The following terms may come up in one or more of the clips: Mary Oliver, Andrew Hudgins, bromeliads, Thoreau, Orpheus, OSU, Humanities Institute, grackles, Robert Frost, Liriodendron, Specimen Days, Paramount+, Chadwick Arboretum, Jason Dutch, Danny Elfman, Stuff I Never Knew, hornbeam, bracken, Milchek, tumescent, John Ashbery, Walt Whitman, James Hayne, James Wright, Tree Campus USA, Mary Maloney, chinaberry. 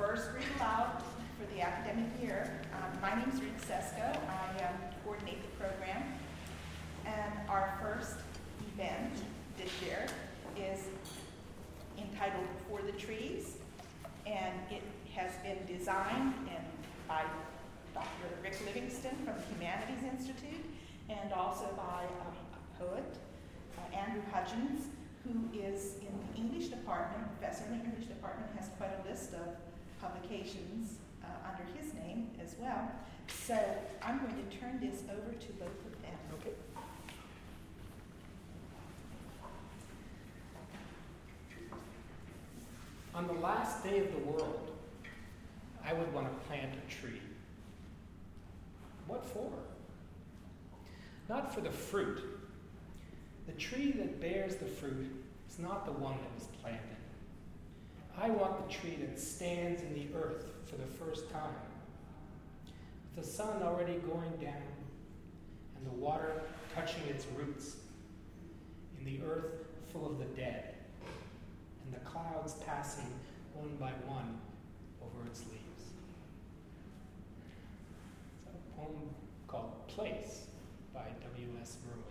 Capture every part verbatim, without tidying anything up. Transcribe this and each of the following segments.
first read aloud for the academic year. Um, my name is Rita Sesco. I um, coordinate the program. And our first event this year is entitled For the Trees, and it has been designed and by Doctor Rick Livingston from the Humanities Institute, and also by um, a poet, uh, Andrew Hudgins, who is in the English department, professor in the English department, has quite a list of publications uh, under his name as well. So I'm going to turn this over to both of them. Okay. On the last day of the world, I would want to plant a tree. What for? Not for the fruit. The tree that bears the fruit is not the one that was planted. I want the tree that stands in the earth for the first time, with the sun already going down and the water touching its roots, in the earth full of the dead, and the clouds passing one by one over its leaves. It's a poem called Place by W S Merwin.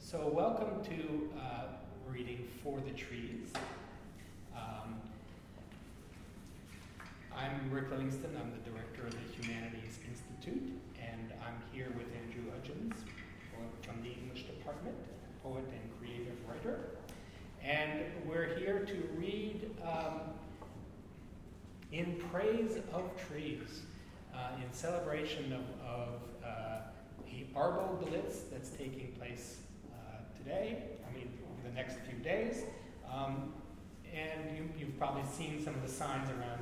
So welcome to uh, reading For the Trees. Um, I'm Rick Livingston. I'm the director of the Humanities Institute, and I'm here with Andrew Hudgins from the English department, poet and creative writer. And we're here to read um, In Praise of Trees, uh, in celebration of, of uh, the Arboblitz that's taking place uh, today, I mean, over the next few days. Um, and you, you've probably seen some of the signs around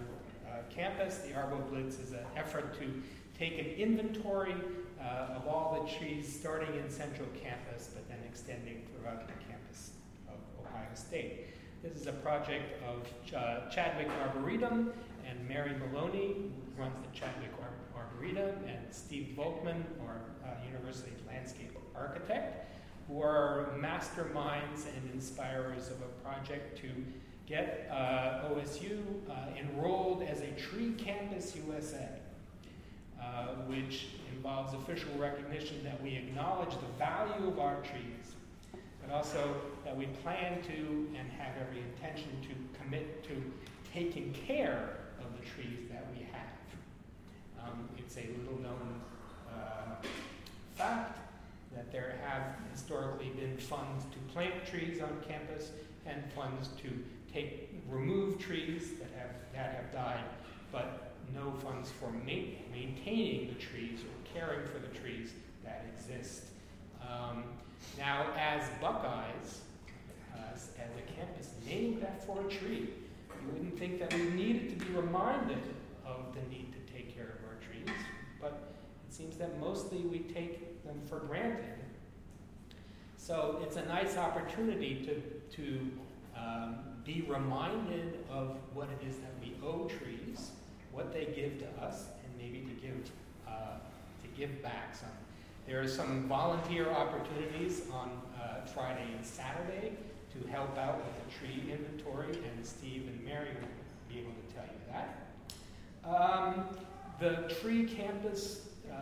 uh, campus. The Arboblitz is an effort to take an inventory uh, of all the trees, starting in central campus, but then extending throughout the campus of Ohio State. This is a project of Ch- uh, Chadwick Arboretum and Mary Maloney, who runs the Chadwick Ar- Arboretum, and Steve Volkman, our uh, university landscape architect, who are masterminds and inspirers of a project to get uh, O S U uh, enrolled as a Tree Campus U S A, uh, which involves official recognition that we acknowledge the value of our trees, but also that we plan to and have every intention to commit to taking care of the trees that we have. Um, it's a little-known uh, fact that there have historically been funds to plant trees on campus and funds to take remove trees that have that have died, but no funds for ma- maintaining the trees or caring for the trees that exist. Um, now, as Buckeyes, As, as a campus named for a tree, you wouldn't think that we needed to be reminded of the need to take care of our trees, but it seems that mostly we take them for granted. So it's a nice opportunity to, to um, be reminded of what it is that we owe trees, what they give to us, and maybe to give, uh, to give back some. There are some volunteer opportunities on uh, Friday and Saturday to help out with the tree inventory, and Steve and Mary will be able to tell you that. Um, the Tree Campus uh,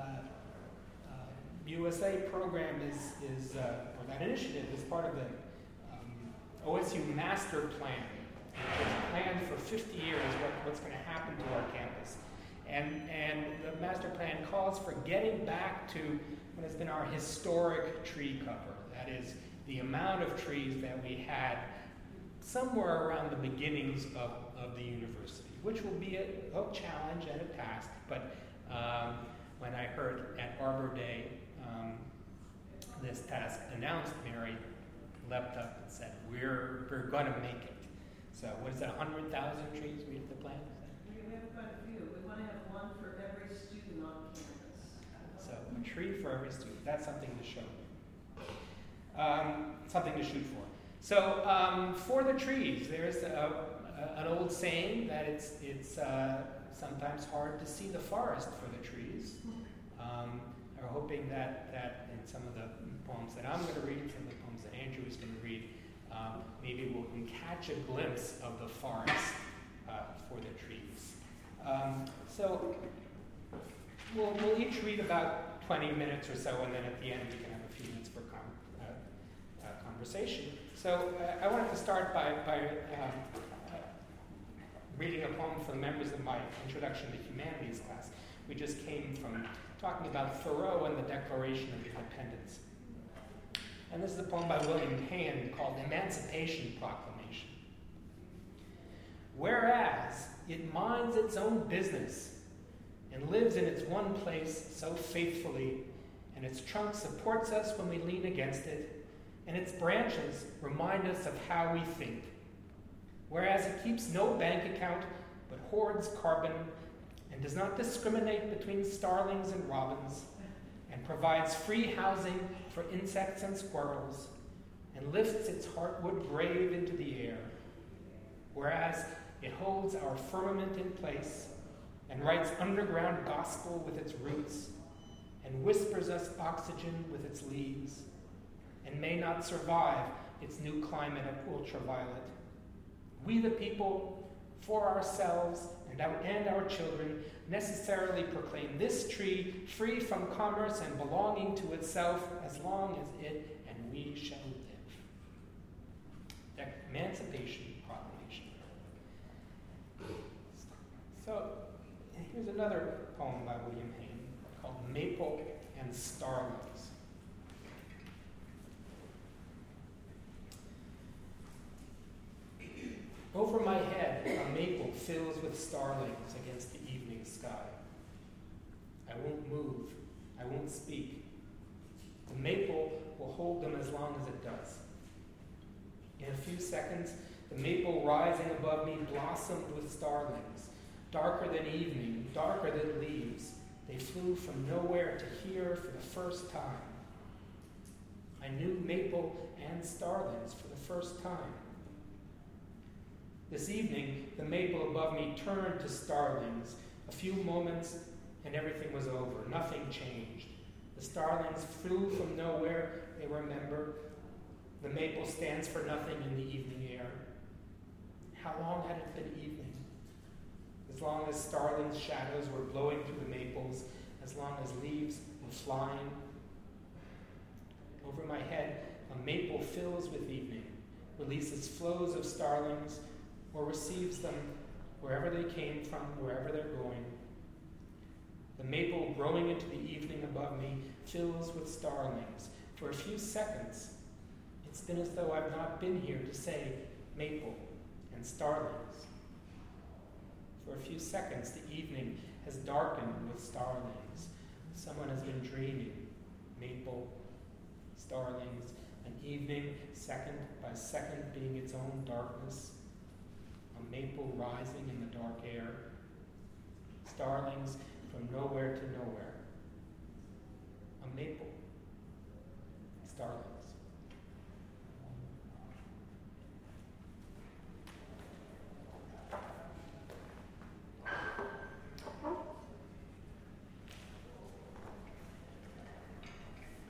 uh, U S A program is, is uh, or that initiative is part of the um, O S U Master Plan, which is planned for fifty years what, what's going to happen to our campus. And, and the master plan calls for getting back to what has been our historic tree cover, that is, the amount of trees that we had somewhere around the beginnings of, of the university, which will be a, a challenge and a task. But um, when I heard at Arbor Day um, this task announced, Mary leapt up and said, we're, we're going to make it. So what is that, one hundred thousand trees we have to plant? We have quite a few. We want to have one for every student on campus. So a tree for every student. That's something to show. Um, something to shoot for. So um, for the trees, there's a, a, an old saying that it's it's uh, sometimes hard to see the forest for the trees. Um, we're hoping that, that in some of the poems that I'm going to read, some of the poems that Andrew is going to read, um, maybe we can catch a glimpse of the forest uh, For the Trees. Um, so we'll, we'll each read about twenty minutes or so, and then at the end we can have a few minutes for com- uh, uh, conversation. So uh, I wanted to start by, by um, uh, reading a poem from members of my Introduction to Humanities class. We just came from talking about Thoreau and the Declaration of Independence. And this is a poem by William Payne called Emancipation Proclamation. Whereas it minds its own business and lives in its one place so faithfully, and its trunk supports us when we lean against it, and its branches remind us of how we think. Whereas it keeps no bank account but hoards carbon, and does not discriminate between starlings and robins, and provides free housing for insects and squirrels, and lifts its heartwood grave into the air. Whereas it holds our firmament in place, and writes underground gospel with its roots, and whispers us oxygen with its leaves, and may not survive its new climate of ultraviolet. We the people, for ourselves and our, and our children, necessarily proclaim this tree free from commerce and belonging to itself as long as it and we shall live. The Emancipation Proclamation. So here's another poem by William Hayne called Maple and Starlings. Over my head, a maple fills with starlings against the evening sky. I won't move. I won't speak. The maple will hold them as long as it does. In a few seconds, the maple rising above me blossomed with starlings, darker than evening, darker than leaves. They flew from nowhere to here for the first time. I knew maple and starlings for the first time. This evening, the maple above me turned to starlings. A few moments, and everything was over. Nothing changed. The starlings flew from nowhere, they remember. The maple stands for nothing in the evening air. How long had it been evening? As long as starlings' shadows were blowing through the maples, as long as leaves were flying. Over my head, a maple fills with evening, releases flows of starlings, or receives them wherever they came from, wherever they're going. The maple growing into the evening above me fills with starlings. For a few seconds, it's been as though I've not been here to say maple and starlings. For a few seconds, the evening has darkened with starlings. Someone has been dreaming maple, starlings, an evening, second by second being its own darkness. A maple rising in the dark air, starlings from nowhere to nowhere. A maple, starlings.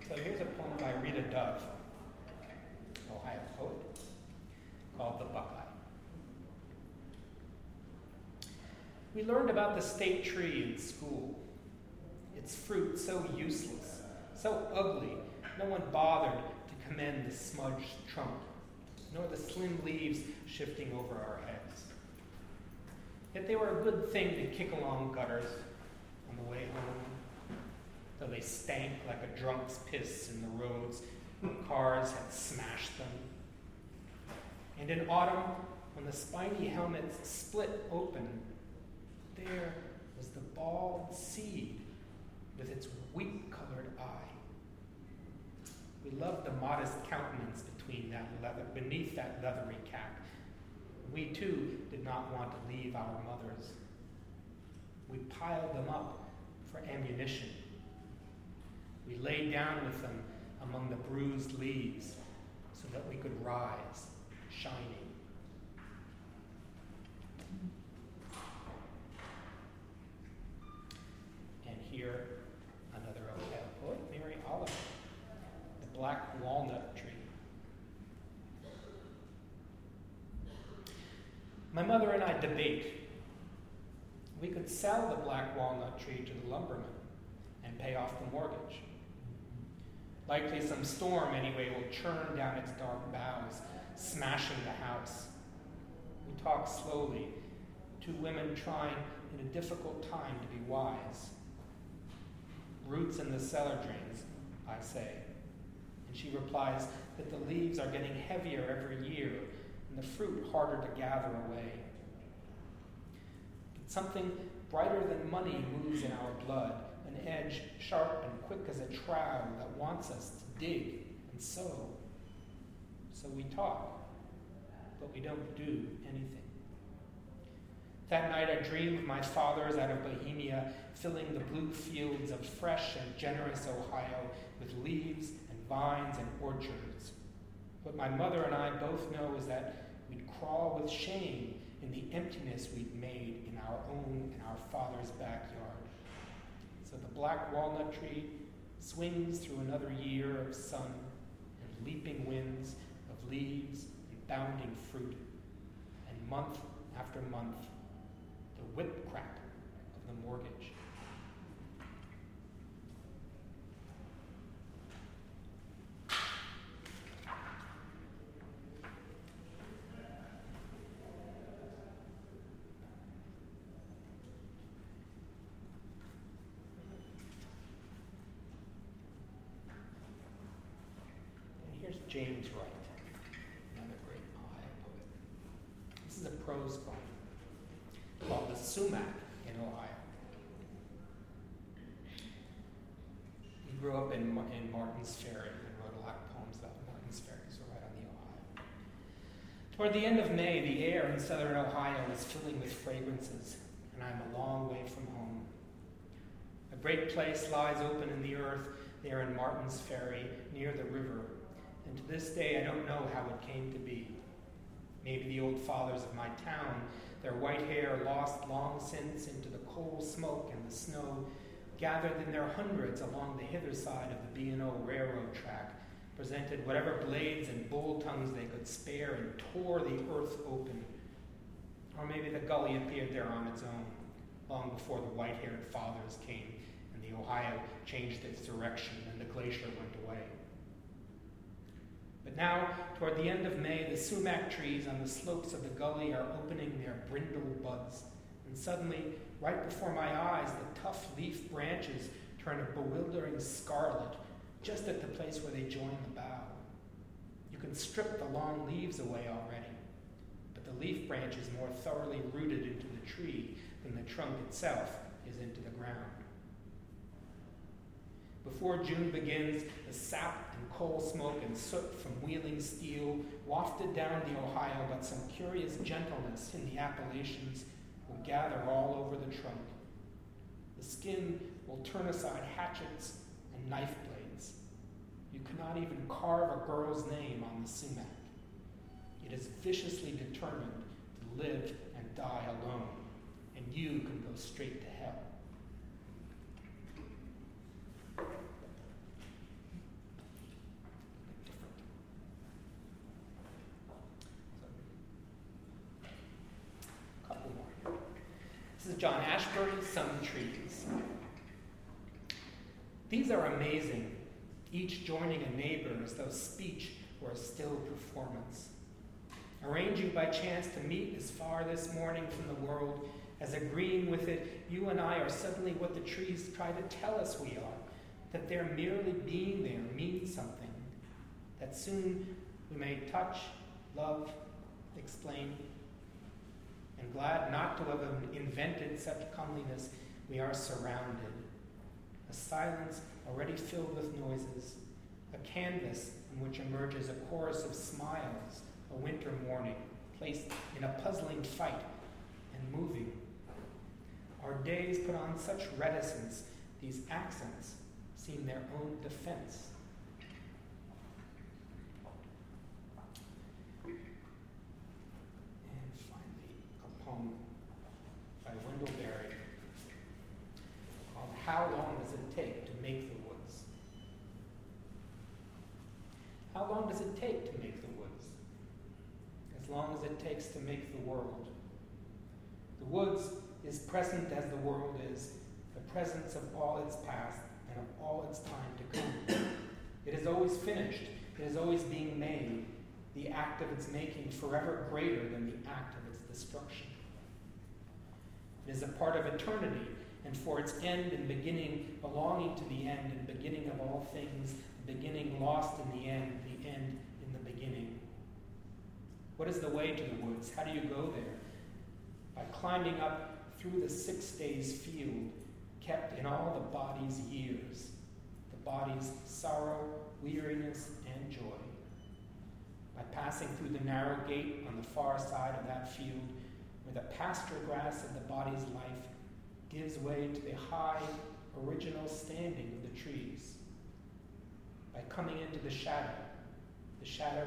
So here's a poem by Rita Dove, Ohio poet, called The Buckeye. We learned about the state tree in school. Its fruit so useless, so ugly, no one bothered to commend the smudged trunk, nor the slim leaves shifting over our heads. Yet they were a good thing to kick along gutters on the way home, though they stank like a drunk's piss in the roads where cars had smashed them. And in autumn, when the spiny helmets split open, there was the bald seed with its wheat-colored eye. We loved the modest countenance between that leather, beneath that leathery cap. We, too, did not want to leave our mothers. We piled them up for ammunition. We lay down with them among the bruised leaves so that we could rise, shining. Here, another Ohio poet, Mary Oliver, the black walnut tree. My mother and I debate. We could sell the black walnut tree to the lumberman and pay off the mortgage. Likely some storm, anyway, will churn down its dark boughs, smashing the house. We talk slowly, two women trying in a difficult time to be wise. Roots in the cellar drains, I say. And she replies that the leaves are getting heavier every year and the fruit harder to gather away. But something brighter than money moves in our blood, an edge sharp and quick as a trowel that wants us to dig and sow. So we talk, but we don't do anything. That night I dreamed of my fathers out of Bohemia, filling the blue fields of fresh and generous Ohio with leaves and vines and orchards. What my mother and I both know is that we'd crawl with shame in the emptiness we'd made in our own and our father's backyard. So the black walnut tree swings through another year of sun and leaping winds, of leaves and bounding fruit, and month after month, the whip crack of the mortgage. And here's James Wright, another great Ohio poet. This is a prose poem called the Sumac in Ohio. He grew up in, in Martin's Ferry and wrote a lot of poems about Martin's Ferry, so right on the Ohio. Toward the end of May, the air in southern Ohio is filling with fragrances, and I'm a long way from home. A great place lies open in the earth there in Martin's Ferry, near the river, and to this day I don't know how it came to be. Maybe the old fathers of my town, their white hair lost long since into the coal smoke and the snow, gathered in their hundreds along the hither side of the B and O railroad track, presented whatever blades and bull tongues they could spare and tore the earth open. Or maybe the gully appeared there on its own, long before the white-haired fathers came and the Ohio changed its direction and the glacier went away. But now, toward the end of May, the sumac trees on the slopes of the gully are opening their brindle buds. And suddenly, right before my eyes, the tough leaf branches turn a bewildering scarlet, just at the place where they join the bough. You can strip the long leaves away already, but the leaf branch is more thoroughly rooted into the tree than the trunk itself is into the ground. Before June begins, the sap and coal smoke and soot from wheeling steel wafted down the Ohio, but some curious gentleness in the Appalachians will gather all over the trunk. The skin will turn aside hatchets and knife blades. You cannot even carve a girl's name on the sumac. It is viciously determined to live and die alone, and you can go straight to hell. This is John Ashbery, Some Trees. These are amazing, each joining a neighbor as though speech were a still performance. Arranging by chance to meet as far this morning from the world as agreeing with it, you and I are suddenly what the trees try to tell us we are, that their merely being there means something, that soon we may touch, love, explain, and glad not to have invented such comeliness, we are surrounded. A silence already filled with noises, a canvas on which emerges a chorus of smiles, a winter morning, placed in a puzzling fight and moving. Our days put on such reticence, these accents seem their own defense. By Wendell Berry, called How Long Does It Take to Make the Woods? How long does it take to make the woods? As long as it takes to make the world, The woods is present as the world is, the presence of all its past and of all its time to come. It is always finished. It is always being made, the act of its making forever greater than the act of its destruction. It is a part of eternity, and for its end and beginning, belonging to the end and beginning of all things, the beginning lost in the end, the end in the beginning. What is the way to the woods? How do you go there? By climbing up through the six days field, kept in all the body's years, the body's sorrow, weariness, and joy. By passing through the narrow gate on the far side of that field, where the pasture grass of the body's life gives way to the high, original standing of the trees. By coming into the shadow, the shadow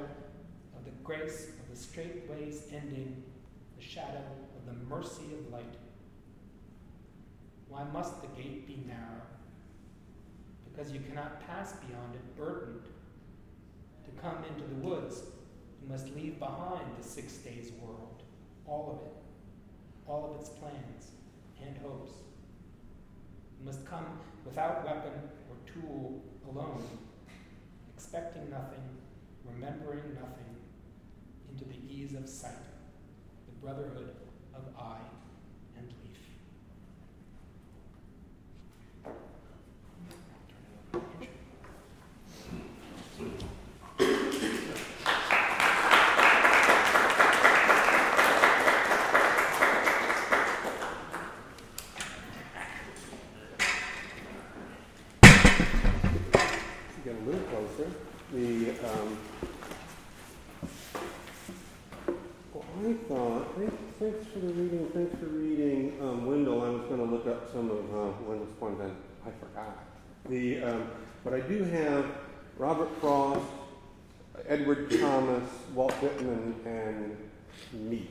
of the grace of the straight way's ending, the shadow of the mercy of light. Why must the gate be narrow? Because you cannot pass beyond it burdened. To come into the woods, you must leave behind the six days world, all of it, all of its plans and hopes. You must come without weapon or tool, alone, expecting nothing, remembering nothing, into the ease of sight, the brotherhood of eye and leaf. The, um, but I do have Robert Frost, Edward Thomas, Walt Whitman, and me.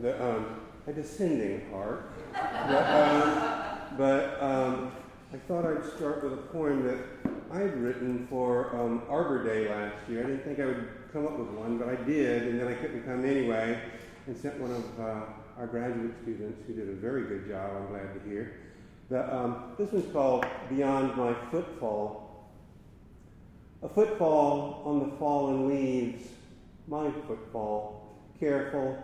The, um, a descending arc. but, um, but um, I thought I'd start with a poem that I'd written for um, Arbor Day last year. I didn't think I would come up with one, but I did, and then I couldn't come anyway, and sent one of uh, our graduate students who did a very good job, I'm glad to hear. The, um, this one's called Beyond My Footfall. A footfall on the fallen leaves, my footfall. Careful,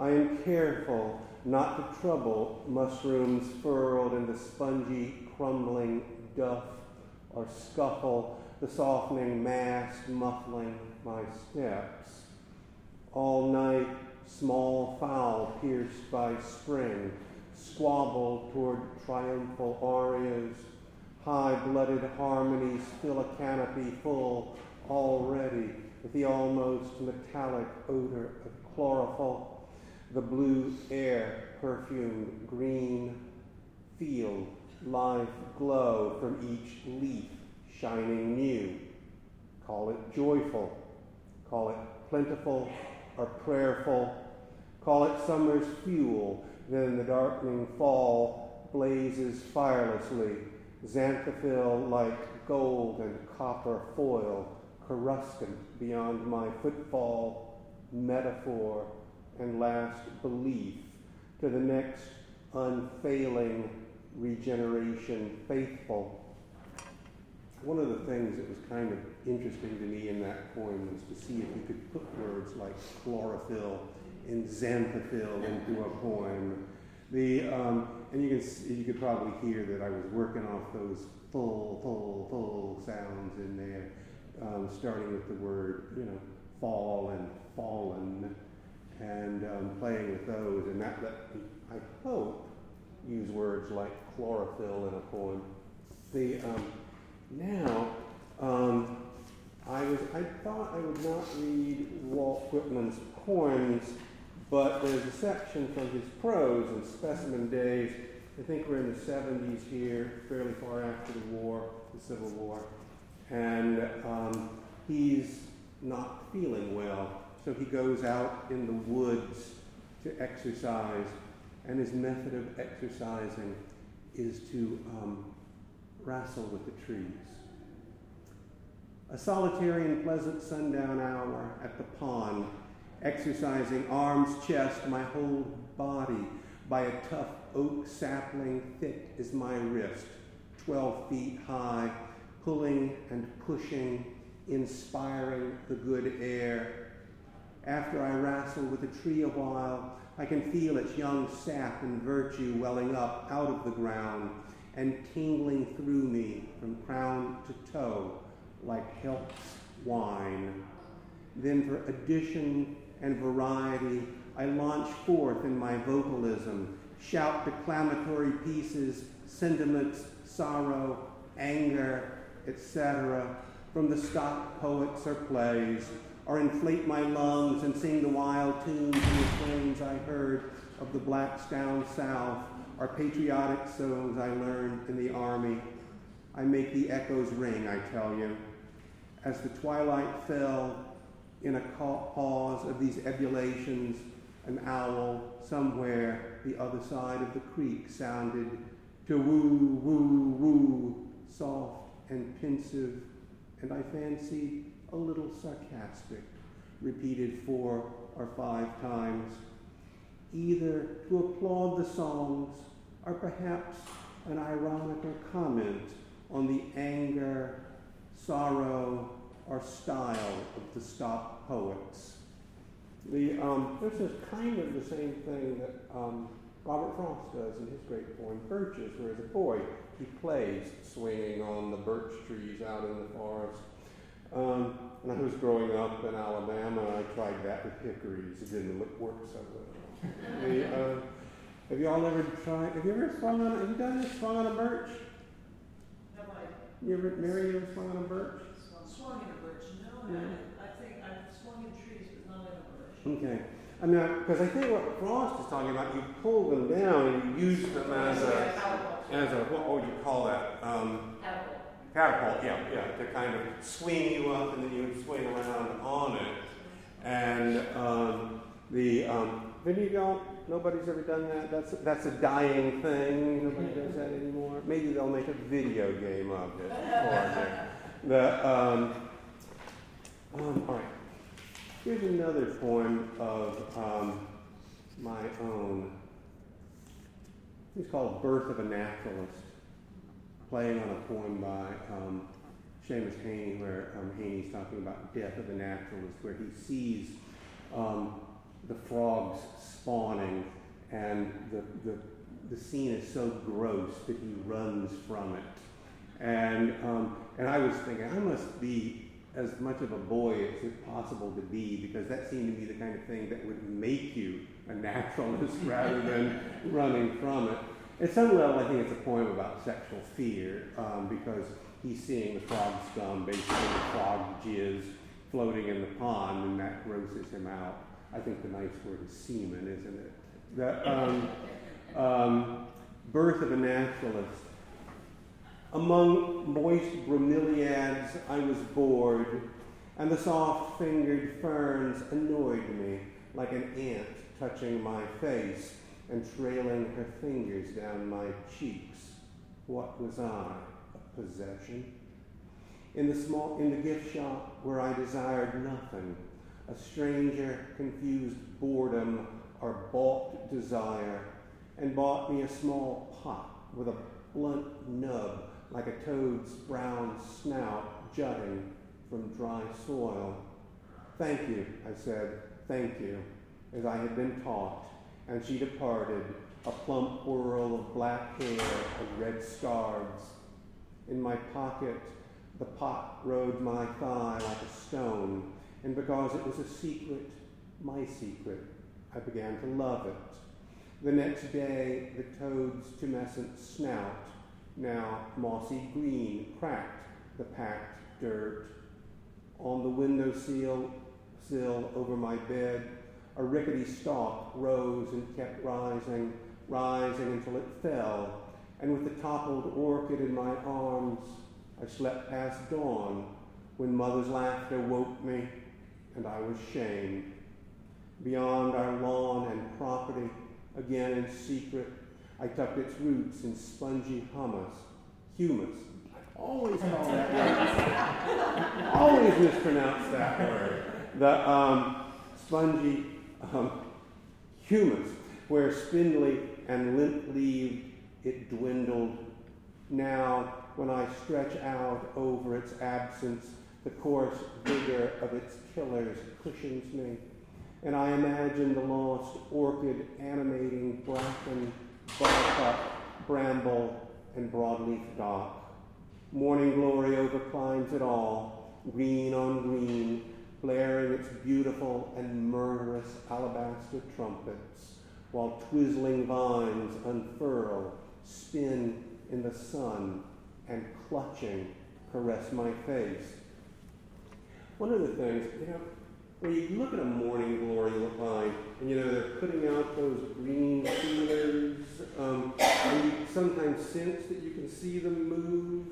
I am careful not to trouble mushrooms furled in the spongy, crumbling duff or scuffle, the softening mass muffling my steps. All night, small fowl pierced by spring, squabble toward triumphal arias. High-blooded harmonies fill a canopy full already with the almost metallic odor of chlorophyll, the blue air perfumed green field, life glow from each leaf shining new. Call it joyful, call it plentiful or prayerful, call it summer's fuel. Then the darkening fall blazes firelessly, xanthophyll like gold and copper foil, coruscant beyond my footfall, metaphor and last belief to the next unfailing regeneration faithful. One of the things that was kind of interesting to me in that poem was to see if you could put words like chlorophyll and xanthophyll into a poem. The um, and you can you could probably hear that I was working off those full, full, full sounds in there, um, starting with the word, you know, fall and fallen, and um, playing with those, and that let me, I hope, use words like chlorophyll in a poem. The um, now. Um, I was. I thought I would not read Walt Whitman's poems, but there's a section from his prose in Specimen Days. I think we're in the seventies here, fairly far after the war, the Civil War, and um, he's not feeling well, so he goes out in the woods to exercise, and his method of exercising is to um, wrestle with the trees. A solitary and pleasant sundown hour at the pond, exercising arms, chest, my whole body, by a tough oak sapling thick as my wrist, twelve feet high, pulling and pushing, inspiring the good air. After I wrestle with the tree a while, I can feel its young sap and virtue welling up out of the ground and tingling through me from crown to toe like Help's wine. Then for addition and variety, I launch forth in my vocalism, shout declamatory pieces, sentiments, sorrow, anger, et cetera, from the stock poets or plays, or inflate my lungs and sing the wild tunes and the strains I heard of the blacks down south, or patriotic songs I learned in the army. I make the echoes ring, I tell you. As the twilight fell, in a pause of these ebulations, an owl somewhere the other side of the creek sounded to woo, woo, woo, soft and pensive, and I fancied a little sarcastic, repeated four or five times, either to applaud the songs or perhaps an ironical comment on the anger, sorrow, or style of the stock poets. The, um, this is kind of the same thing that um, Robert Frost does in his great poem Birches, where as a boy he plays swinging on the birch trees out in the forest. Um, when I was growing up in Alabama, I tried that with hickories. It didn't work so well. the, uh, have you all ever tried? Have you ever swung on? Have you done this? Swung on a birch? No, I. You ever, Mary? You ever swung on a birch? Swung in a birch? No, no. I, I think I've swung in trees, but not in a birch. Okay. I mean, because I, I think what Frost is talking about, you pull them down and you use them as a, as a what would you call that? Um, Catapult. Catapult, yeah, yeah. To kind of swing you up, and then you would swing around on it. And um, the um, then you don't. Nobody's ever done that. That's a, that's a dying thing. Nobody does that anymore. Maybe they'll make a video game of it. Or The, um, um, all right, here's another poem of um, my own. It's called Birth of a Naturalist, playing on a poem by um, James Hayne, where um, Haney's talking about Death of a Naturalist, where he sees um, the frogs spawning, and the, the, the scene is so gross that he runs from it. And um, and I was thinking, I must be as much of a boy as it's possible to be, because that seemed to be the kind of thing that would make you a naturalist rather than running from it. At some level, I think it's a poem about sexual fear, um, because he's seeing the frog scum, basically the frog jizz, floating in the pond, and that grosses him out. I think the nice word is semen, isn't it? The um, um, Birth of a Naturalist. Among moist bromeliads I was bored, and the soft-fingered ferns annoyed me like an ant touching my face and trailing her fingers down my cheeks. What was I, a possession? In the small, in the gift shop where I desired nothing, a stranger confused boredom or balked desire, and bought me a small pot with a blunt nub like a toad's brown snout jutting from dry soil. Thank you, I said, thank you, as I had been taught, and she departed, a plump whirl of black hair and red scarves. In my pocket, the pot rode my thigh like a stone, and because it was a secret, my secret, I began to love it. The next day, the toad's tumescent snout, now mossy green, cracked the packed dirt. On the windowsill sill over my bed, a rickety stalk rose and kept rising, rising until it fell, and with the toppled orchid in my arms, I slept past dawn when mother's laughter woke me, and I was shamed. Beyond our lawn and property, again in secret, I tucked its roots in spongy hummus, humus. I always call that word. I always mispronounce that word. The um, spongy um, humus, where spindly and limp-leaved, it dwindled. Now, when I stretch out over its absence, the coarse vigor of its killers cushions me, and I imagine the lost orchid animating bracken, buttercup, bramble, and broadleaf dock. Morning glory overclines it all, green on green, blaring its beautiful and murderous alabaster trumpets, while twizzling vines unfurl, spin in the sun, and clutching, caress my face. One of the things, you know, when you look at a morning glory vine, and you know they're putting out those green feelers, um, and you sometimes sense that you can see them move.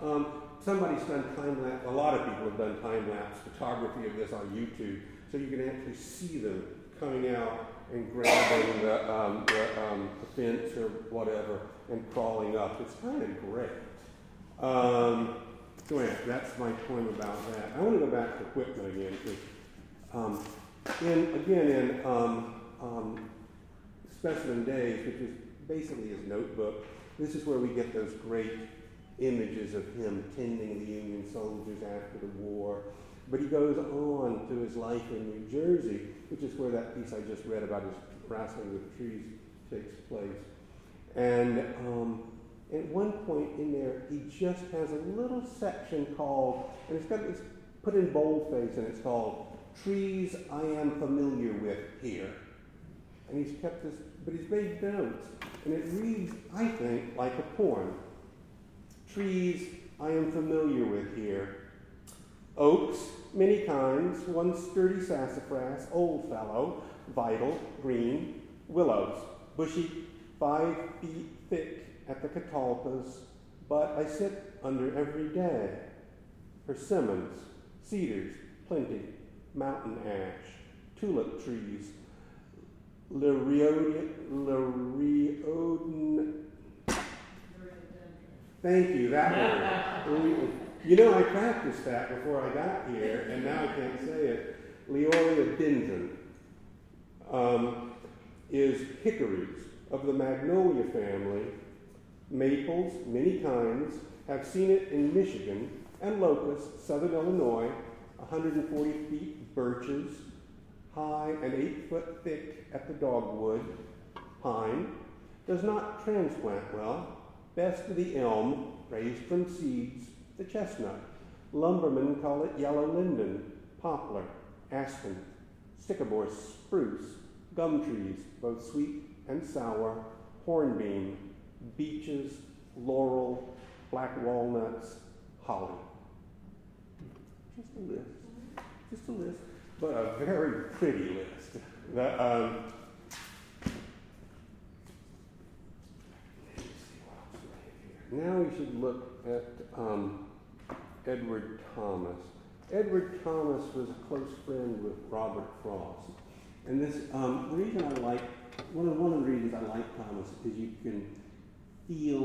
Um, somebody's done time lapse. A lot of people have done time lapse photography of this on YouTube, so you can actually see them coming out and grabbing the, um, the, um, the fence or whatever and crawling up. It's kind of great. Um, so anyway, that's my point about that. I want to go back to equipment again, because Um, in, again, in um, um, Specimen Days, which is basically his notebook, this is where we get those great images of him tending the Union soldiers after the war. But he goes on to his life in New Jersey, which is where that piece I just read about his wrestling with trees takes place. And um, at one point in there, he just has a little section called, and it's got it's put in boldface, and it's called "Trees I am familiar with here." And he's kept this, but he's made notes. And it reads, I think, like a poem. Trees I am familiar with here. Oaks, many kinds, one sturdy sassafras, old fellow, vital, green, willows, bushy, five feet thick at the catalpas, but I sit under every day. Persimmons, cedars, plenty. Mountain ash, tulip trees, Liriodin, Liriodin, thank you, that word. You know, I practiced that before I got here, and now I can't say it. Liriodendron um, is hickories of the magnolia family. Maples, many kinds, have seen it in Michigan, and locusts, southern Illinois, one hundred forty feet. Birches, high and eight foot thick at the dogwood. Pine, does not transplant well. Best of the elm, raised from seeds, the chestnut. Lumbermen call it yellow linden, poplar, aspen, sycamore, spruce, gum trees, both sweet and sour, hornbeam, beeches, laurel, black walnuts, holly. Just a list. Just a list, but a very pretty list. The, um, now we should look at um, Edward Thomas. Edward Thomas was a close friend with Robert Frost, and this um, the reason I like one of one of the reasons I like Thomas is you can feel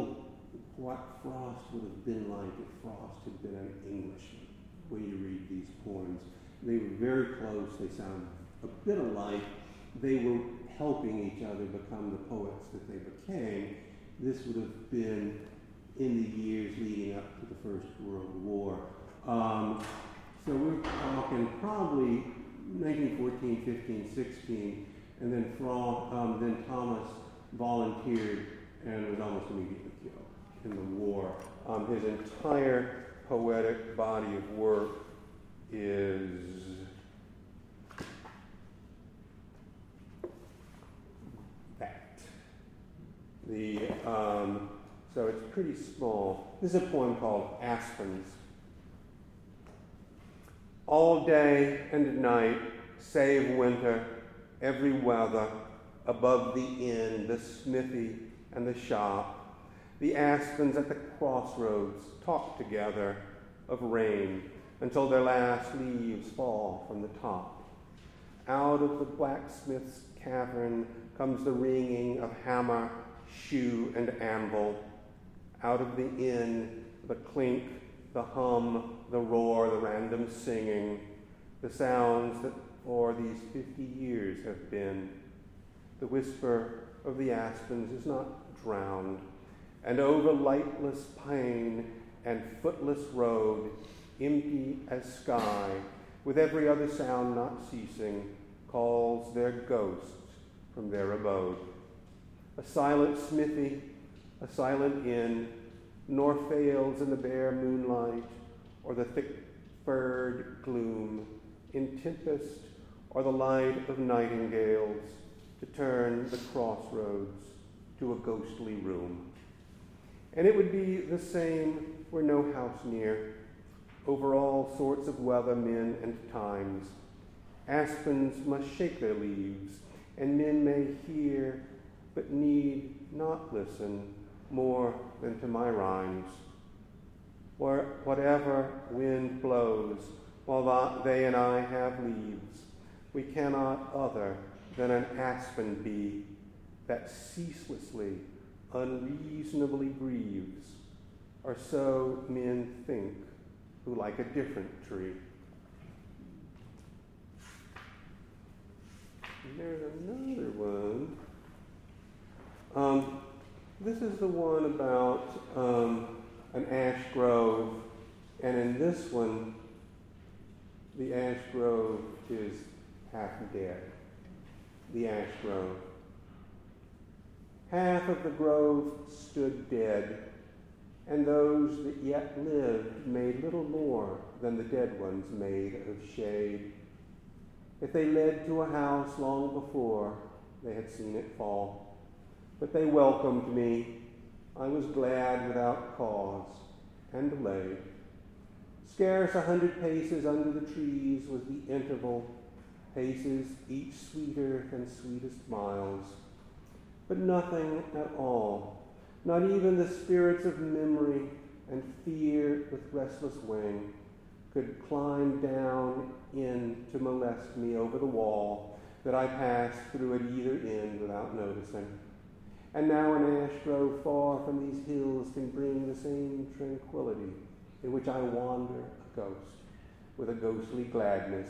what Frost would have been like if Frost had been an Englishman when you read these poems. They were very close. They sound a bit alike. They were helping each other become the poets that they became. This would have been in the years leading up to the First World War. Um, so we're talking probably nineteen fourteen, fifteen, sixteen, and then Frost, um, then Thomas volunteered and was almost immediately killed in the war. Um, his entire poetic body of work is that. The um, so it's pretty small. This is a poem called Aspens. All day and night, save winter, every weather, above the inn, the smithy, and the shop, the aspens at the crossroads talk together of rain, until their last leaves fall from the top. Out of the blacksmith's cavern comes the ringing of hammer, shoe, and anvil. Out of the inn, the clink, the hum, the roar, the random singing, the sounds that for these fifty years have been, the whisper of the aspens is not drowned, and over lightless plain and footless road, empty as sky, with every other sound not ceasing, calls their ghosts from their abode. A silent smithy, a silent inn, nor fails in the bare moonlight or the thick-furred gloom, in tempest or the light of nightingales, to turn the crossroads to a ghostly room. And it would be the same were no house near, over all sorts of weather, men, and times. Aspens must shake their leaves, and men may hear, but need not listen more than to my rhymes. Or whatever wind blows, while they and I have leaves, we cannot other than an aspen be that ceaselessly, unreasonably grieves, or so men think who like a different tree. And there's another one. Um, this is the one about um, an ash grove, and in this one, the ash grove is half dead. The ash grove. Half of the grove stood dead, and those that yet lived made little more than the dead ones made of shade. If they led to a house long before, they had seen it fall. But they welcomed me. I was glad without cause and delay. Scarce a hundred paces under the trees was the interval, paces each sweeter than sweetest miles. But nothing at all, not even the spirits of memory and fear with restless wing, could climb down in to molest me over the wall that I passed through at either end without noticing. And now an ash grove far from these hills can bring the same tranquility in which I wander a ghost with a ghostly gladness,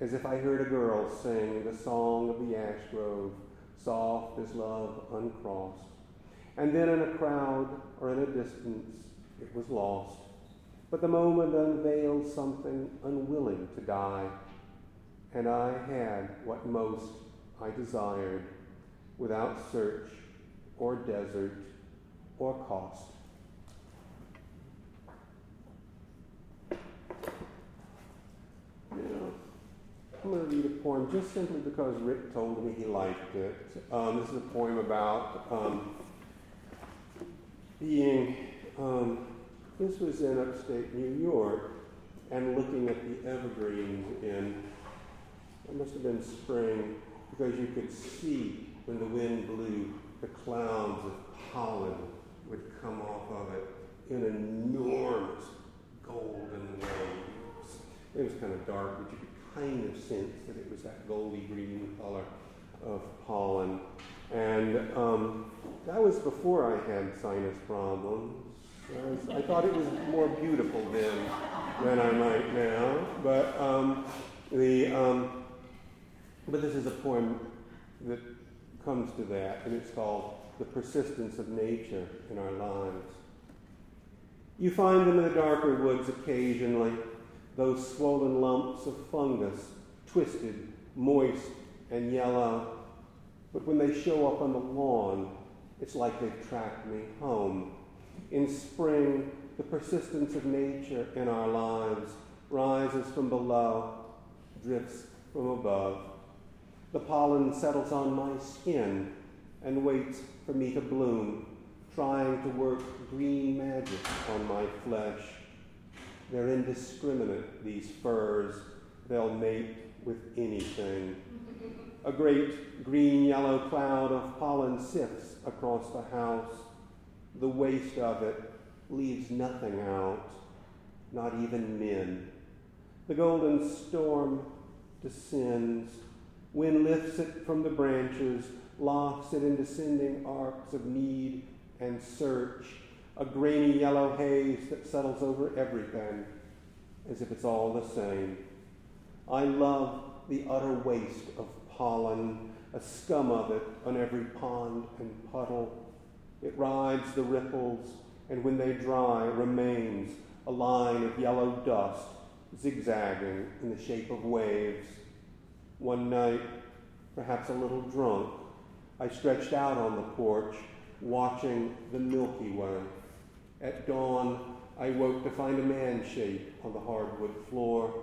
as if I heard a girl sing the song of the ash grove, soft as love uncrossed. And then in a crowd or in a distance, it was lost. But the moment unveiled something unwilling to die, and I had what most I desired, without search or desert or cost. Yeah. I'm going to read a poem just simply because Rick told me he liked it. Um, this is a poem about um, being, um, this was in upstate New York, and looking at the evergreens in, it must have been spring, because you could see when the wind blew, the clouds of pollen would come off of it in enormous golden waves. It was kind of dark, but you could kind of sense that it was that goldy green color of pollen. And um, that was before I had sinus problems. I, was, I thought it was more beautiful then than I might now. But um, the um, but this is a poem that comes to that, and it's called The Persistence of Nature in Our Lives. You find them in the darker woods occasionally, those swollen lumps of fungus, twisted, moist, and yellow. But when they show up on the lawn, it's like they've tracked me home. In spring, the persistence of nature in our lives rises from below, drifts from above. The pollen settles on my skin and waits for me to bloom, trying to work green magic on my flesh. They're indiscriminate, these furs. They'll mate with anything. A great green-yellow cloud of pollen sifts across the house. The waste of it leaves nothing out, not even men. The golden storm descends. Wind lifts it from the branches, lofts it in descending arcs of need and search, a grainy yellow haze that settles over everything as if it's all the same. I love the utter waste of pollen, a scum of it on every pond and puddle. It rides the ripples, and when they dry, remains a line of yellow dust zigzagging in the shape of waves. One night, perhaps a little drunk, I stretched out on the porch, watching the Milky Way. At dawn, I woke to find a man shape on the hardwood floor,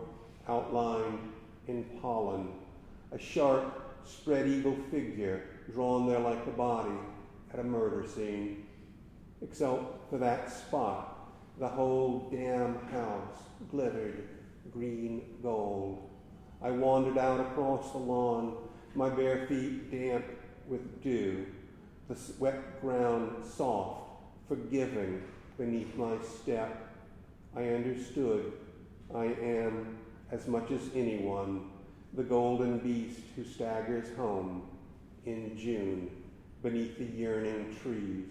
outlined in pollen, a sharp, spread eagle figure drawn there like the body at a murder scene. Except for that spot, the whole damn house glittered green gold. I wandered out across the lawn, my bare feet damp with dew, the wet ground soft, forgiving beneath my step. I understood I am, as much as anyone, the golden beast who staggers home in June beneath the yearning trees.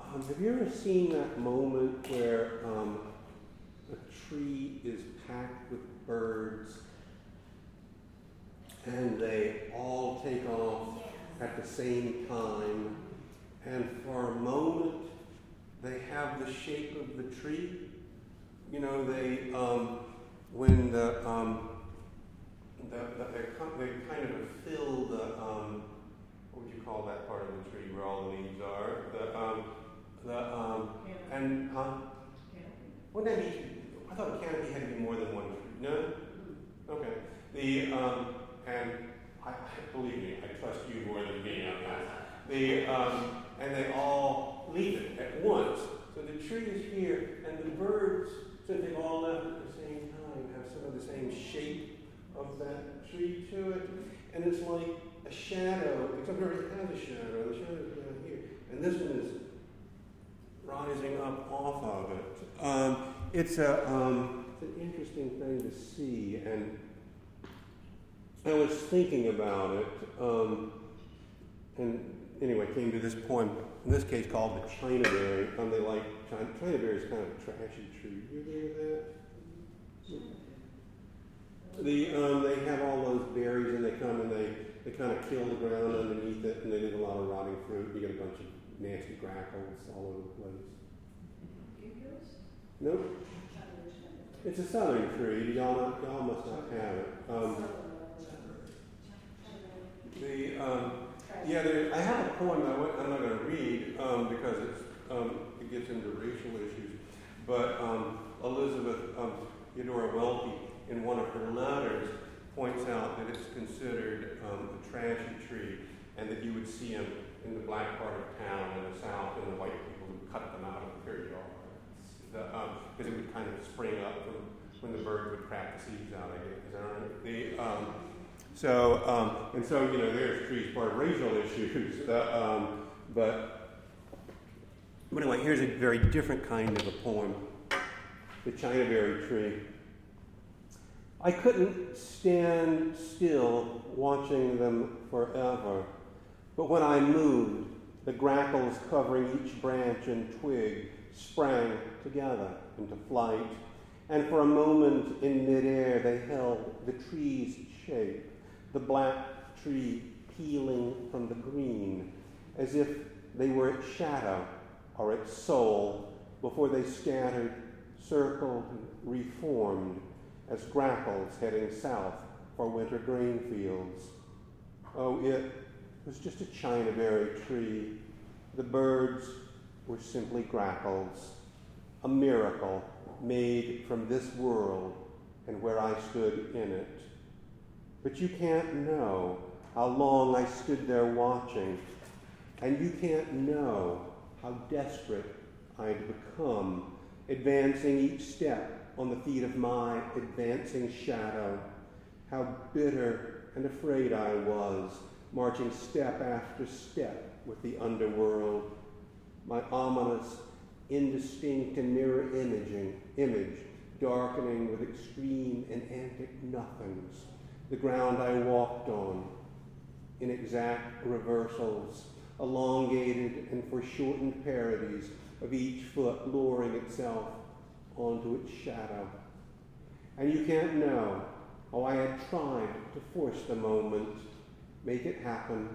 Um, have you ever seen that moment where um, a tree is packed with birds and they all take off at the same time, and for a moment they have the shape of the tree? You know, they um, when the, um, the, the they kind of fill the um, what would you call that part of the tree where all the leaves are? The um, the um, yeah. and huh? Yeah. Wouldn't that be? I thought canopy had to be more than one tree. No, mm-hmm. Okay. The um, and I, I believe me, I trust you more than me on that. The um, and they all leave it at once. So the tree is here, and the birds, so they've all left at the same time, have sort of the same shape of that tree to it, and it's like a shadow, except everything has a shadow. The shadow's down here, and this one is rising up off of it. Um, it's a um, it's an interesting thing to see, and I was thinking about it, um, and anyway, came to this poem. In this case, called the chinaberry. Um, they like chinaberry is kind of a trashy tree. You hear that? The um, they have all those berries, and they come and they. They kind of kill the ground underneath it, and they leave a lot of rotting fruit. You get a bunch of nasty grackles all over the place. Nope. It's a southern tree. Y'all, not, y'all must not have it. Um, the um, yeah, there, I have a poem that I'm not going to read um, because it's, um, it gets into racial issues. But um, Elizabeth um, Eudora Welty, in one of her letters, points out that it's considered um, a trashy tree, and that you would see them in the black part of town in the south, and the white people would cut them out of their yards because um, it would kind of spring up from, when the bird would crack the seeds out of it. Is that right? They, um, so um, and so you know there's trees part of racial issues, the, um, but but anyway, here's a very different kind of a poem: the chinaberry tree. I couldn't stand still watching them forever, but when I moved, the grackles covering each branch and twig sprang together into flight, and for a moment in midair they held the tree's shape, the black tree peeling from the green, as if they were its shadow or its soul, before they scattered, circled, reformed, as grackles heading south for winter grain fields. Oh, it was just a chinaberry tree. The birds were simply grackles, a miracle made from this world and where I stood in it. But you can't know how long I stood there watching, and you can't know how desperate I'd become, advancing each step on the feet of my advancing shadow. How bitter and afraid I was, marching step after step with the underworld. My ominous, indistinct and mirror imaging, image darkening with extreme and antic nothings, the ground I walked on in exact reversals elongated and foreshortened parodies of each foot lowering itself onto its shadow. And you can't know how I had tried to force the moment, make it happen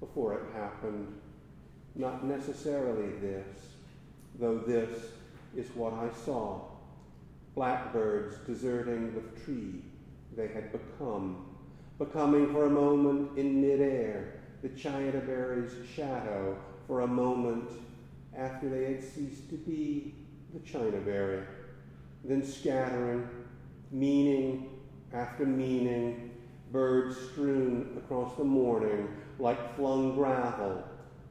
before it happened. Not necessarily this, though this is what I saw. Blackbirds deserting the tree they had become, becoming for a moment in midair the chinaberry's shadow, for a moment after they had ceased to be the chinaberry, then scattering, meaning after meaning, birds strewn across the morning like flung gravel,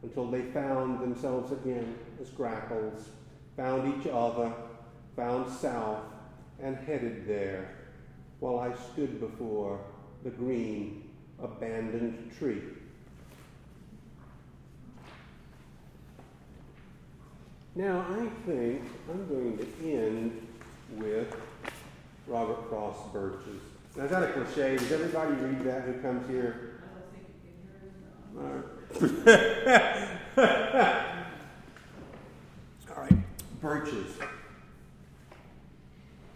until they found themselves again as grackles, found each other, found south, and headed there, while I stood before the green, abandoned tree. Now, I think I'm going to end with Robert Frost's Birches. Now, is that a cliche? Does everybody read that who comes here? I don't think you can hear it. All right. All right, birches.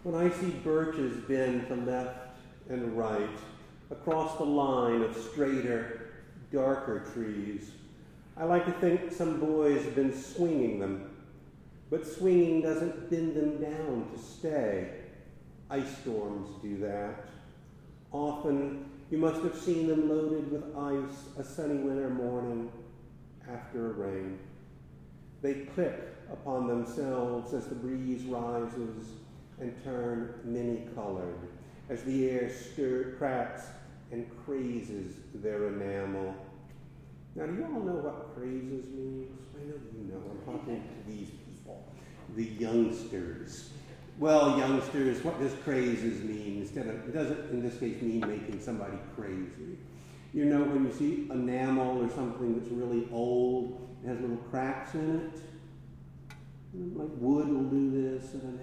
When I see birches bend to left and right, across the line of straighter, darker trees, I like to think some boys have been swinging them. But swinging doesn't bend them down to stay. Ice storms do that. Often, you must have seen them loaded with ice a sunny winter morning after a rain. They click upon themselves as the breeze rises and turn many-colored, as the air stir, cracks and crazes their enamel. Now, do you all know what crazes means? I know you know. I'm talking to these people, the youngsters. Well, youngsters, what does crazes mean? Instead of, it doesn't, in this case, mean making somebody crazy. You know, when you see enamel or something that's really old, it has little cracks in it. Like wood will do this, and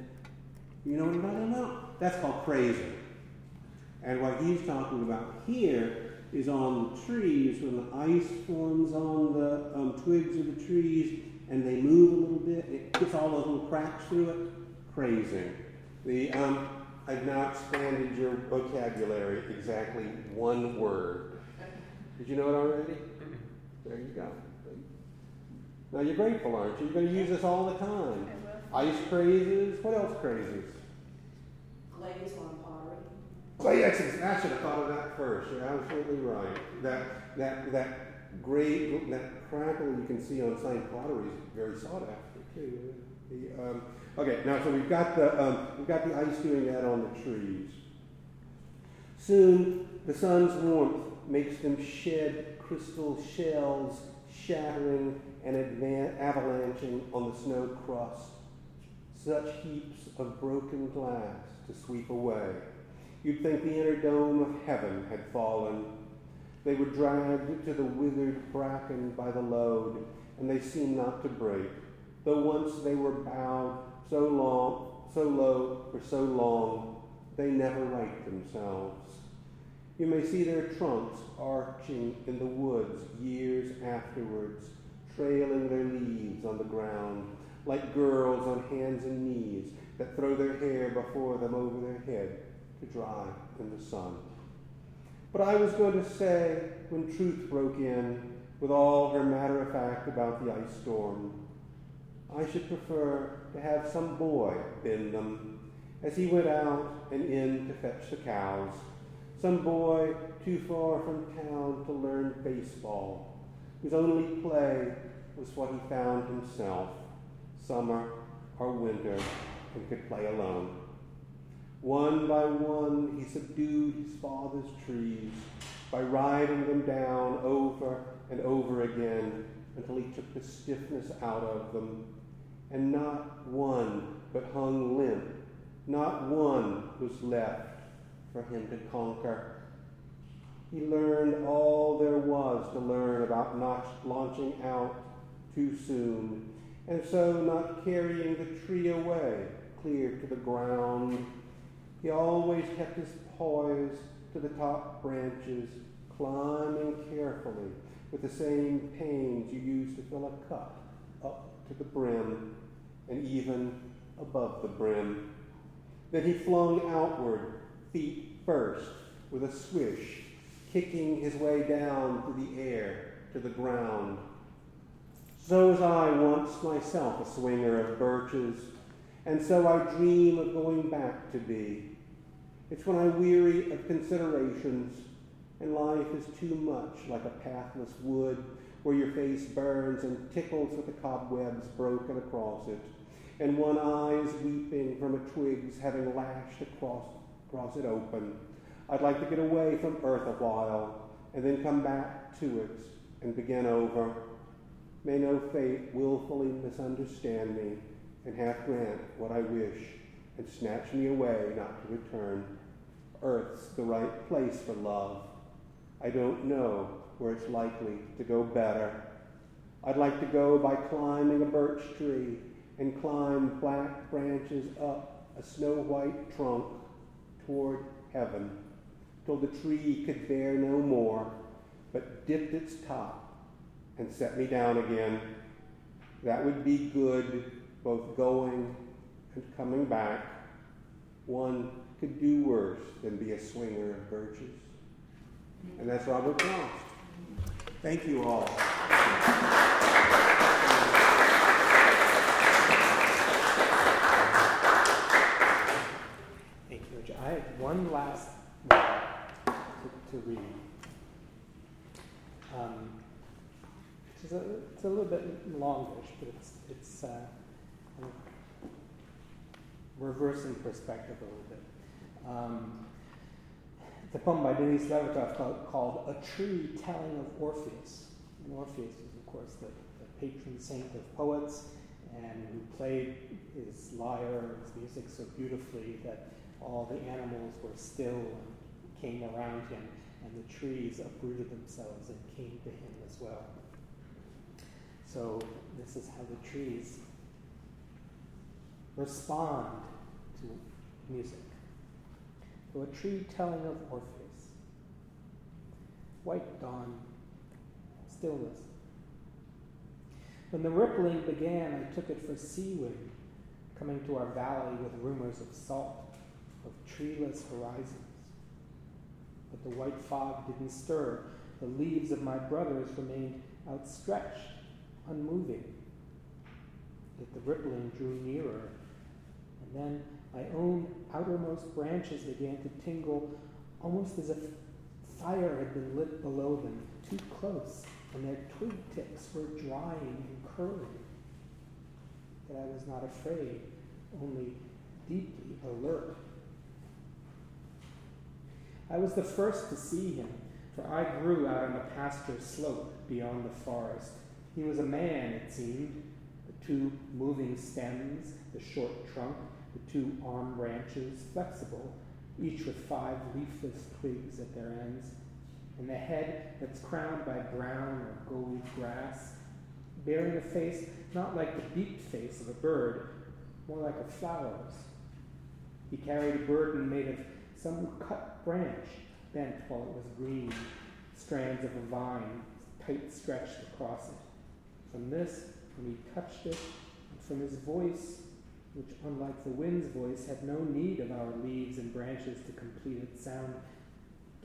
you know what I'm talking about? That's called crazing. And what he's talking about here is on the trees, when the ice forms on the um, twigs of the trees and they move a little bit, it gets all those little cracks through it. Crazing. The, um, I've now expanded your vocabulary exactly one word. Did you know it already? There you go. Now you're grateful, aren't you? You're going to use this all the time. Ice crazes. What else crazes? Glaze on pottery. Glaze. I should have thought of that first. You're absolutely right. That that that great that crackle you can see on signed pottery is very sought after too. The, um, okay, now so we've got the um, we've got the ice doing that on the trees. Soon the sun's warmth makes them shed crystal shells, shattering and advan- avalanching on the snow crust. Such heaps of broken glass to sweep away. You'd think the inner dome of heaven had fallen. They were dragged to the withered bracken by the load, and they seemed not to break, though once they were bowed so long, so low for so long, they never right themselves. You may see their trunks arching in the woods years afterwards, trailing their leaves on the ground, like girls on hands and knees that throw their hair before them over their head to dry in the sun. But I was going to say, when truth broke in with all her matter-of-fact about the ice storm, I should prefer to have some boy bend them, as he went out and in to fetch the cows, some boy too far from town to learn baseball, whose only play was what he found himself, summer or winter, and could play alone. One by one, he subdued his father's trees by riding them down over and over again until he took the stiffness out of them. And not one but hung limp, not one was left for him to conquer. He learned all there was to learn about not launching out too soon, and so not carrying the tree away clear to the ground. He always kept his poise to the top branches, climbing carefully with the same pains you use to fill a cup up to the brim and even above the brim. Then he flung outward, feet first, with a swish, kicking his way down through the air to the ground. So was I once myself a swinger of birches, and so I dream of going back to be. It's when I weary of considerations, and life is too much like a pathless wood where your face burns and tickles with the cobwebs broken across it, and one eye is weeping from a twig's having lashed across, across it open. I'd like to get away from earth a while, and then come back to it and begin over. May no fate willfully misunderstand me, and half grant what I wish, and snatch me away not to return. Earth's the right place for love. I don't know where it's likely to go better. I'd like to go by climbing a birch tree and climb black branches up a snow-white trunk toward heaven, till the tree could bear no more, but dipped its top and set me down again. That would be good, both going and coming back. One could do worse than be a swinger of birches. And that's Robert Frost. Thank you all. Thank you. I have one last one to, to read. Um, it's a, it's a little bit longish, but it's it's uh, kind of reversing perspective a little bit. Um, The poem by Denise Levertov called, called A Tree Telling of Orpheus. And Orpheus is, of course, the, the patron saint of poets, and who played his lyre, his music so beautifully that all the animals were still and came around him, and the trees uprooted themselves and came to him as well. So this is how the trees respond to music. A tree telling of Orpheus. White dawn, stillness. When the rippling began, I took it for sea wind, coming to our valley with rumors of salt, of treeless horizons. But the white fog didn't stir. The leaves of my brothers remained outstretched, unmoving. Yet the rippling drew nearer, and then my own outermost branches began to tingle, almost as if fire had been lit below them, too close, and their twig tips were drying and curling. But I was not afraid, only deeply alert. I was the first to see him, for I grew out on a pasture slope beyond the forest. He was a man, it seemed, the two moving stems, the short trunk, the two arm branches, flexible, each with five leafless twigs at their ends, and the head that's crowned by brown or gold grass, bearing a face not like the beaked face of a bird, more like a flower's. He carried a burden made of some cut branch, bent while it was green, strands of a vine tight stretched across it. From this, when he touched it, and from his voice, which, unlike the wind's voice, had no need of our leaves and branches to complete its sound,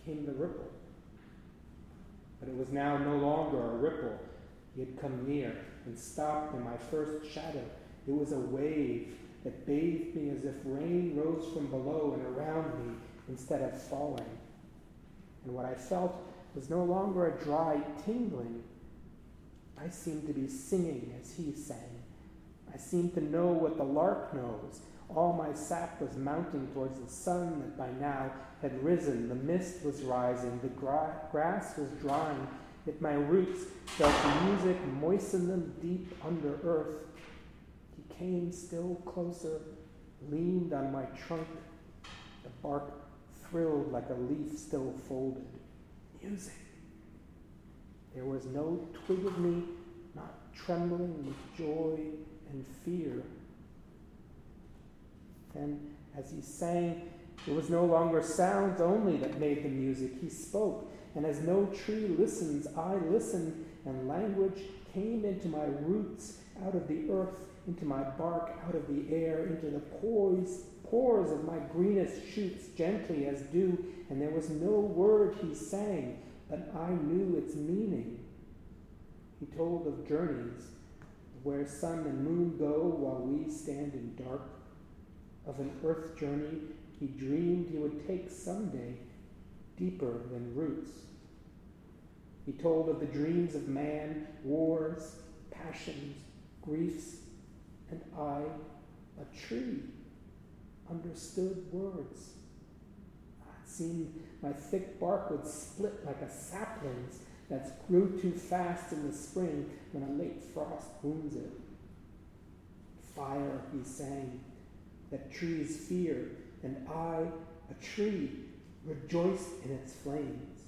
came the ripple. But it was now no longer a ripple. He had come near and stopped in my first shadow. It was a wave that bathed me as if rain rose from below and around me instead of falling. And what I felt was no longer a dry tingling. I seemed to be singing as he sang. I seemed to know what the lark knows. All my sap was mounting towards the sun that by now had risen. The mist was rising. The gra- grass was drying. Yet my roots felt the music moisten them deep under earth. He came still closer, leaned on my trunk. The bark thrilled like a leaf still folded. Music. There was no twig of me, not trembling with joy and fear. And as he sang, It was no longer sounds only that made the music. He spoke, and as no tree listens, I listened, and language came into my roots, out of the earth, into my bark, out of the air, into the poise, pores of my greenest shoots, gently as dew, and there was no word he sang, but I knew its meaning. He told of journeys, where sun and moon go while we stand in dark, of an earth journey he dreamed he would take someday, deeper than roots. He told of the dreams of man, wars, passions, griefs, and I, a tree, understood words. It seemed my thick bark would split like a sapling's that grew too fast in the spring when a late frost wounds it. Fire, he sang, that trees fear, and I, a tree, rejoiced in its flames.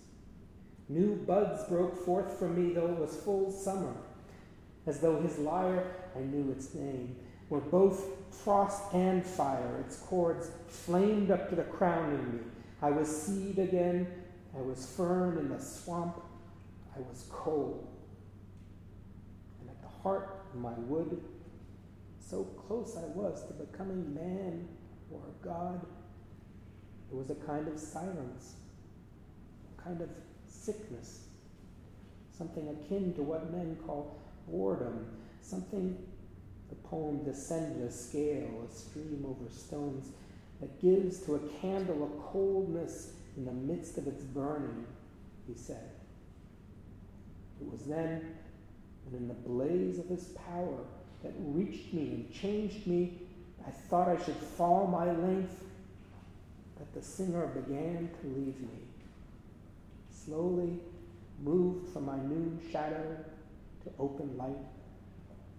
New buds broke forth from me, though it was full summer. As though his lyre, I knew its name, were both frost and fire. Its chords flamed up to the crown in me. I was seed again. I was fern in the swamp. I was coal. And at the heart of my wood, so close I was to becoming man or God, there was a kind of silence, a kind of sickness, something akin to what men call boredom, something, the poem descended a scale, a stream over stones, that gives to a candle a coldness in the midst of its burning, he said. It was then, and in the blaze of his power that reached me and changed me, I thought I should fall my length, that the singer began to leave me, slowly moved from my noon shadow to open light,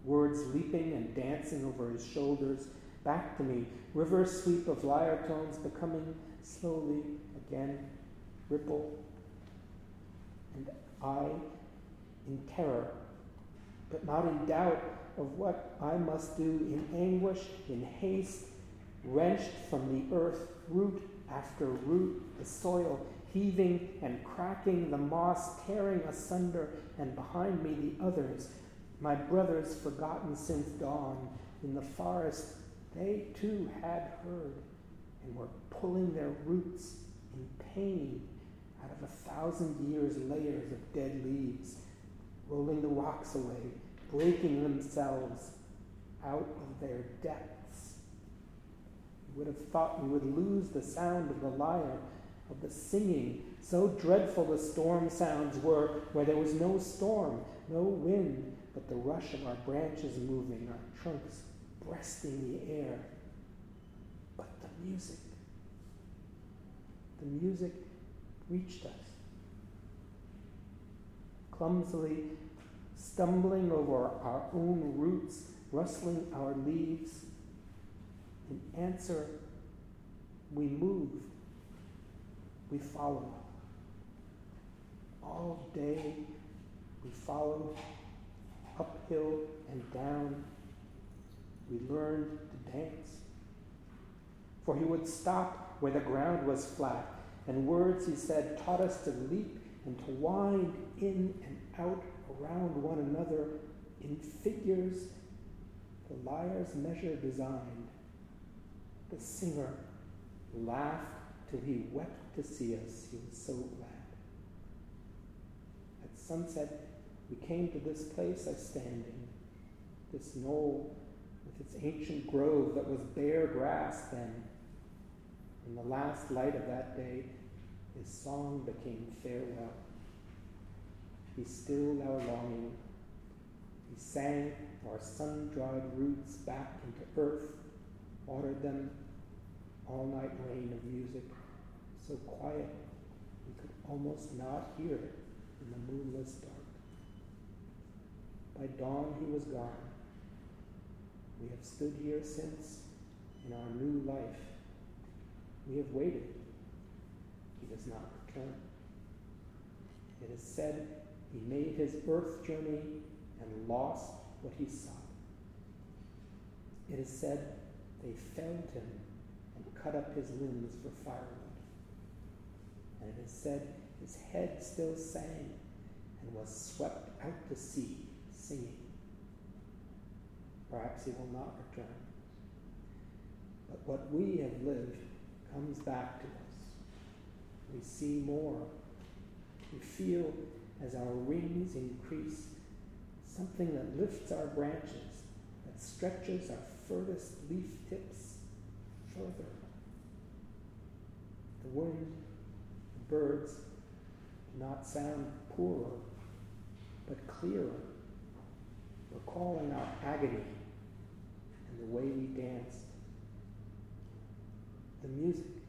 words leaping and dancing over his shoulders, back to me, river sweep of lyre tones becoming slowly again ripple, and I in terror, but not in doubt of what I must do, in anguish, in haste, wrenched from the earth, root after root, the soil heaving and cracking, the moss tearing asunder, and behind me the others, my brothers forgotten since dawn. In the forest, they too had heard and were pulling their roots in pain out of a thousand years' layers of dead leaves, rolling the rocks away, breaking themselves out of their depths. You would have thought we would lose the sound of the lyre, of the singing. So dreadful the storm sounds were, where there was no storm, no wind, but the rush of our branches moving, our trunks breasting the air. But the music, the music reached us. Clumsily stumbling over our own roots, rustling our leaves, in answer, we moved, we followed. All day we followed, uphill and down. We learned to dance. For he would stop where the ground was flat, and words, he said, taught us to leap and to wind in and out around one another in figures, the lyre's measure designed. The singer laughed till he wept to see us. He was so glad. At sunset, we came to this place I stand in, this knoll with its ancient grove that was bare grass then. In the last light of that day, his song became farewell. He stilled our longing. He sang our sun-dried roots back into earth, watered them, all-night rain of music, so quiet we could almost not hear it in the moonless dark. By dawn he was gone. We have stood here since in our new life. We have waited. He does not return. It is said he made his earth journey and lost what he sought. It is said they felled him and cut up his limbs for firewood. And it is said his head still sang and was swept out to sea singing. Perhaps he will not return. But what we have lived comes back to us. We see more. We feel, as our wings increase, something that lifts our branches, that stretches our furthest leaf tips further. The wind, the birds, do not sound poorer, but clearer, recalling our agony and the way we danced. The music,